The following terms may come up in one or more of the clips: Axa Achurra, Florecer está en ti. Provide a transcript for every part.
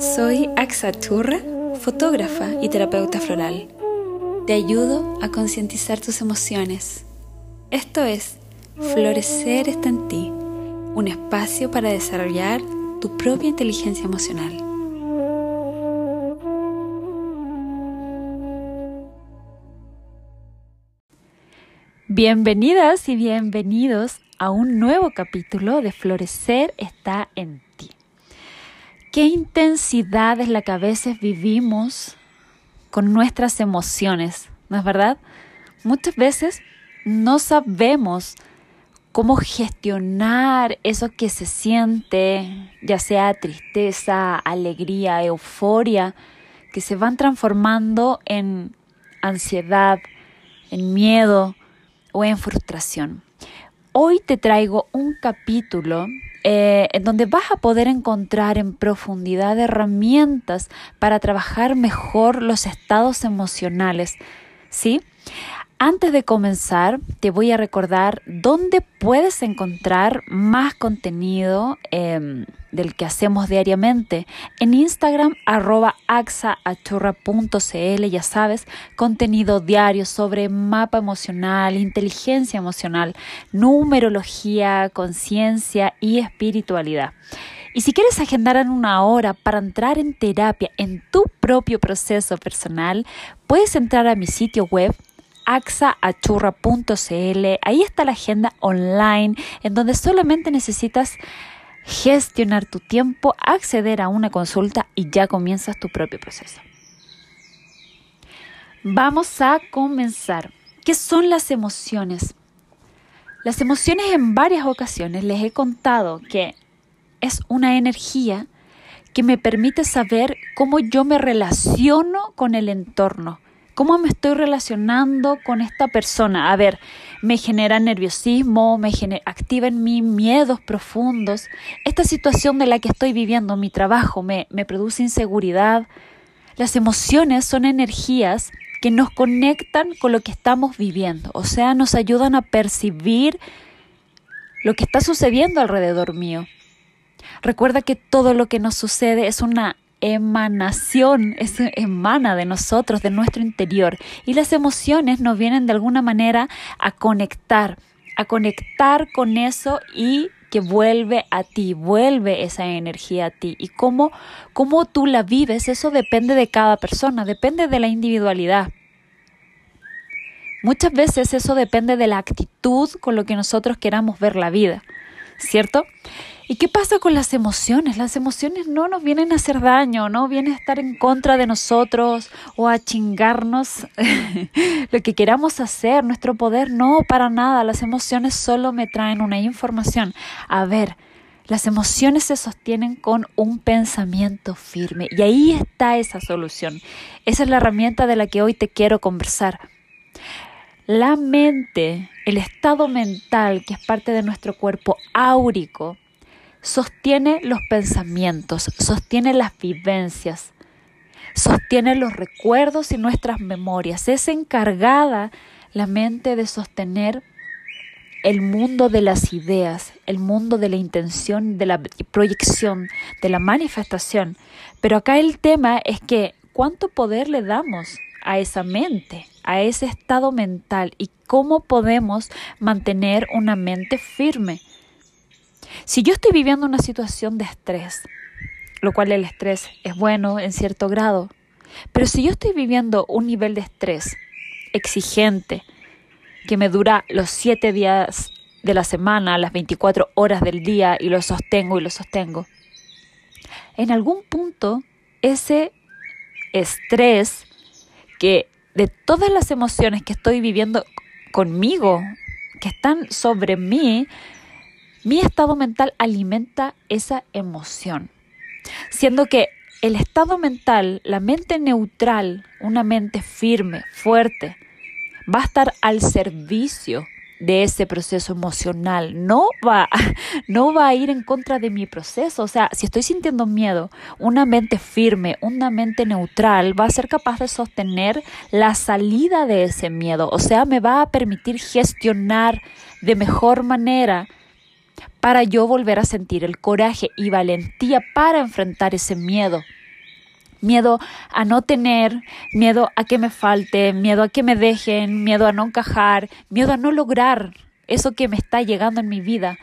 Soy Axa Achurra, fotógrafa y terapeuta floral. Te ayudo a concientizar tus emociones. Esto es Florecer está en ti, un espacio para desarrollar tu propia inteligencia emocional. Bienvenidas y bienvenidos a un nuevo capítulo de Florecer está en ti. ¿Qué intensidad es la que a veces vivimos con nuestras emociones? ¿No es verdad? Muchas veces no sabemos cómo gestionar eso que se siente, ya sea tristeza, alegría, euforia, que se van transformando en ansiedad, en miedo o en frustración. Hoy te traigo un capítulo en donde vas a poder encontrar en profundidad herramientas para trabajar mejor los estados emocionales, ¿sí? Antes de comenzar, te voy a recordar dónde puedes encontrar más contenido del que hacemos diariamente. En Instagram, @axaachurra.cl, ya sabes, contenido diario sobre mapa emocional, inteligencia emocional, numerología, conciencia y espiritualidad. Y si quieres agendar en una hora para entrar en terapia en tu propio proceso personal, puedes entrar a mi sitio web, axaachurra.cl. Ahí está la agenda online en donde solamente necesitas gestionar tu tiempo, acceder a una consulta y ya comienzas tu propio proceso. Vamos a comenzar. ¿Qué son las emociones? Las emociones, en varias ocasiones les he contado que es una energía que me permite saber cómo yo me relaciono con el entorno. ¿Cómo me estoy relacionando con esta persona? A ver, me genera nerviosismo, activa en mí miedos profundos. Esta situación de la que estoy viviendo, mi trabajo, me produce inseguridad. Las emociones son energías que nos conectan con lo que estamos viviendo. O sea, nos ayudan a percibir lo que está sucediendo alrededor mío. Recuerda que todo lo que nos sucede es una emanación, emana de nosotros, de nuestro interior, y las emociones nos vienen de alguna manera a conectar con eso y que vuelve a ti, vuelve esa energía a ti, y cómo tú la vives, eso depende de cada persona, depende de la individualidad. Muchas veces eso depende de la actitud con lo que nosotros queramos ver la vida, ¿cierto? ¿Y qué pasa con las emociones? Las emociones no nos vienen a hacer daño, no vienen a estar en contra de nosotros o a chingarnos lo que queramos hacer, nuestro poder. No, para nada. Las emociones solo me traen una información. A ver, las emociones se sostienen con un pensamiento firme. Y ahí está esa solución. Esa es la herramienta de la que hoy te quiero conversar. La mente, el estado mental que es parte de nuestro cuerpo áurico, sostiene los pensamientos, sostiene las vivencias, sostiene los recuerdos y nuestras memorias. Es encargada la mente de sostener el mundo de las ideas, el mundo de la intención, de la proyección, de la manifestación. Pero acá el tema es que ¿cuánto poder le damos a esa mente, a ese estado mental? ¿Y cómo podemos mantener una mente firme? Si yo estoy viviendo una situación de estrés, lo cual el estrés es bueno en cierto grado, pero si yo estoy viviendo un nivel de estrés exigente que me dura los 7 días de la semana, las 24 horas del día y lo sostengo y lo sostengo, en algún punto ese estrés que de todas las emociones que estoy viviendo conmigo, que están sobre mí, mi estado mental alimenta esa emoción, siendo que el estado mental, la mente neutral, una mente firme, fuerte, va a estar al servicio de ese proceso emocional, no va a ir en contra de mi proceso. O sea, si estoy sintiendo miedo, una mente firme, una mente neutral va a ser capaz de sostener la salida de ese miedo, o sea, me va a permitir gestionar de mejor manera para yo volver a sentir el coraje y valentía para enfrentar ese miedo. miedo a no tener, miedo a que me falte, miedo a que me dejen, miedo a no encajar, miedo a no lograr eso que me está llegando en mi vida.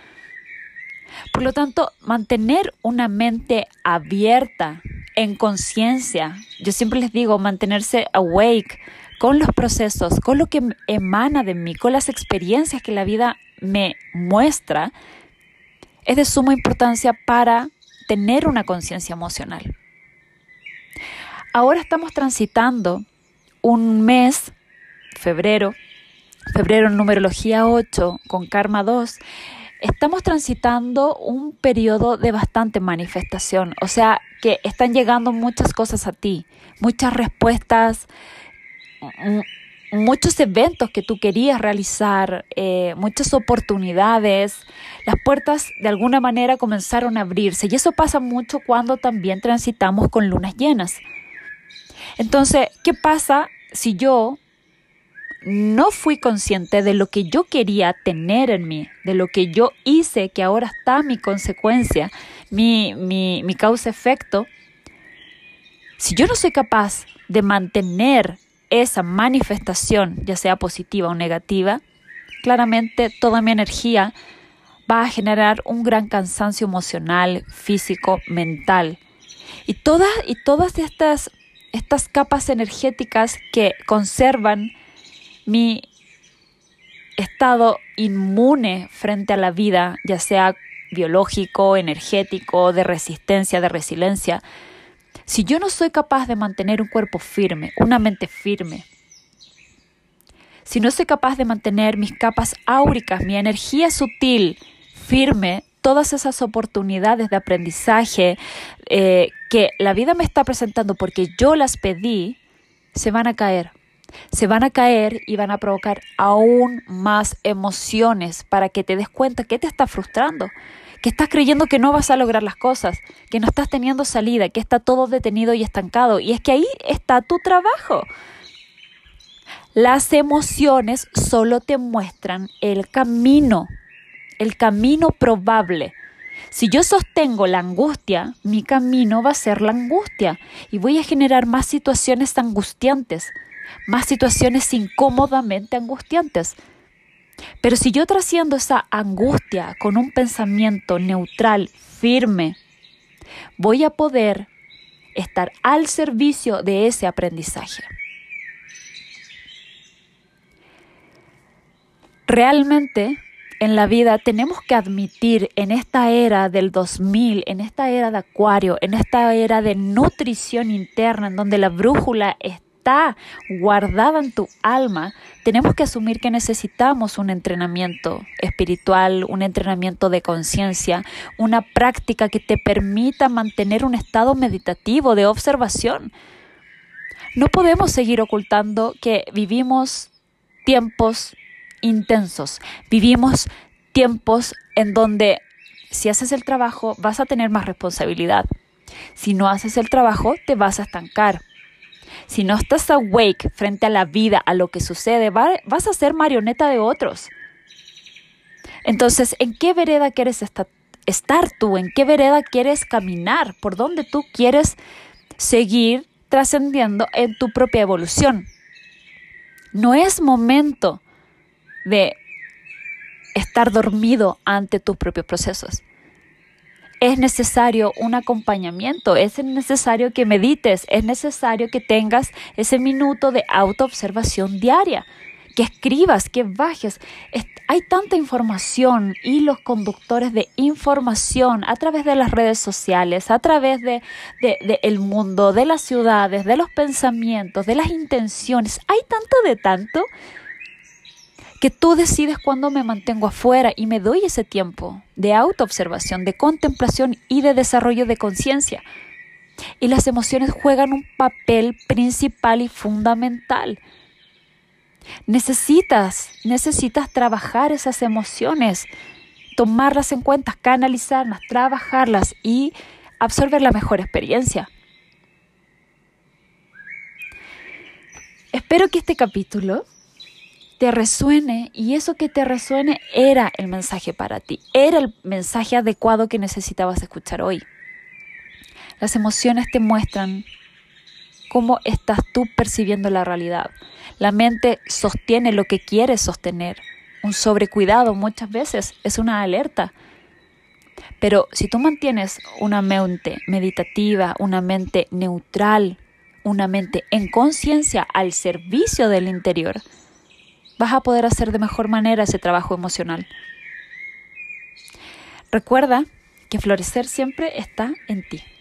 Por lo tanto, mantener una mente abierta, en conciencia, yo siempre les digo, mantenerse awake con los procesos, con lo que emana de mí, con las experiencias que la vida me muestra, es de suma importancia para tener una conciencia emocional. Ahora estamos transitando un mes, febrero en numerología 8 con karma 2, estamos transitando un periodo de bastante manifestación, o sea que están llegando muchas cosas a ti, muchas respuestas, muchos eventos que tú querías realizar, muchas oportunidades, las puertas de alguna manera comenzaron a abrirse y eso pasa mucho cuando también transitamos con lunas llenas. Entonces, ¿qué pasa si yo no fui consciente de lo que yo quería tener en mí, de lo que yo hice, que ahora está mi consecuencia, mi causa-efecto? Si yo no soy capaz de mantener esa manifestación, ya sea positiva o negativa, claramente toda mi energía va a generar un gran cansancio emocional, físico, mental. Y todas estas capas energéticas que conservan mi estado inmune frente a la vida, ya sea biológico, energético, de resistencia, de resiliencia. Si yo no soy capaz de mantener un cuerpo firme, una mente firme, si no soy capaz de mantener mis capas áuricas, mi energía sutil firme, todas esas oportunidades de aprendizaje que la vida me está presentando porque yo las pedí, se van a caer. Se van a caer y van a provocar aún más emociones para que te des cuenta que te está frustrando, que estás creyendo que no vas a lograr las cosas, que no estás teniendo salida, que está todo detenido y estancado. Y es que ahí está tu trabajo. Las emociones solo te muestran el camino probable. Si yo sostengo la angustia, mi camino va a ser la angustia y voy a generar más situaciones angustiantes, más situaciones incómodamente angustiantes. Pero si yo trasciendo esa angustia con un pensamiento neutral, firme, voy a poder estar al servicio de ese aprendizaje. Realmente, en la vida tenemos que admitir en esta era del 2000, en esta era de acuario, en esta era de nutrición interna, en donde la brújula está guardada en tu alma, tenemos que asumir que necesitamos un entrenamiento espiritual, un entrenamiento de conciencia, una práctica que te permita mantener un estado meditativo de observación. No podemos seguir ocultando que vivimos tiempos intensos, vivimos tiempos en donde si haces el trabajo vas a tener más responsabilidad, si no haces el trabajo te vas a estancar. Si no estás awake frente a la vida, a lo que sucede, vas a ser marioneta de otros. Entonces, ¿en qué vereda quieres estar tú? ¿En qué vereda quieres caminar? ¿Por dónde tú quieres seguir trascendiendo en tu propia evolución? No es momento de estar dormido ante tus propios procesos. Es necesario un acompañamiento, es necesario que medites, es necesario que tengas ese minuto de autoobservación diaria, que escribas, que bajes. Hay tanta información y los conductores de información a través de las redes sociales, a través de el mundo, de las ciudades, de los pensamientos, de las intenciones. Hay tanto de tanto que tú decides cuándo me mantengo afuera y me doy ese tiempo de autoobservación, de contemplación y de desarrollo de conciencia. Y las emociones juegan un papel principal y fundamental. Necesitas trabajar esas emociones, tomarlas en cuenta, canalizarlas, trabajarlas y absorber la mejor experiencia. Espero que este capítulo te resuene, y eso que te resuene era el mensaje para ti, era el mensaje adecuado que necesitabas escuchar hoy. Las emociones te muestran cómo estás tú percibiendo la realidad. La mente sostiene lo que quiere sostener. Un sobrecuidado muchas veces es una alerta. Pero si tú mantienes una mente meditativa, una mente neutral, una mente en conciencia al servicio del interior, vas a poder hacer de mejor manera ese trabajo emocional. Recuerda que florecer siempre está en ti.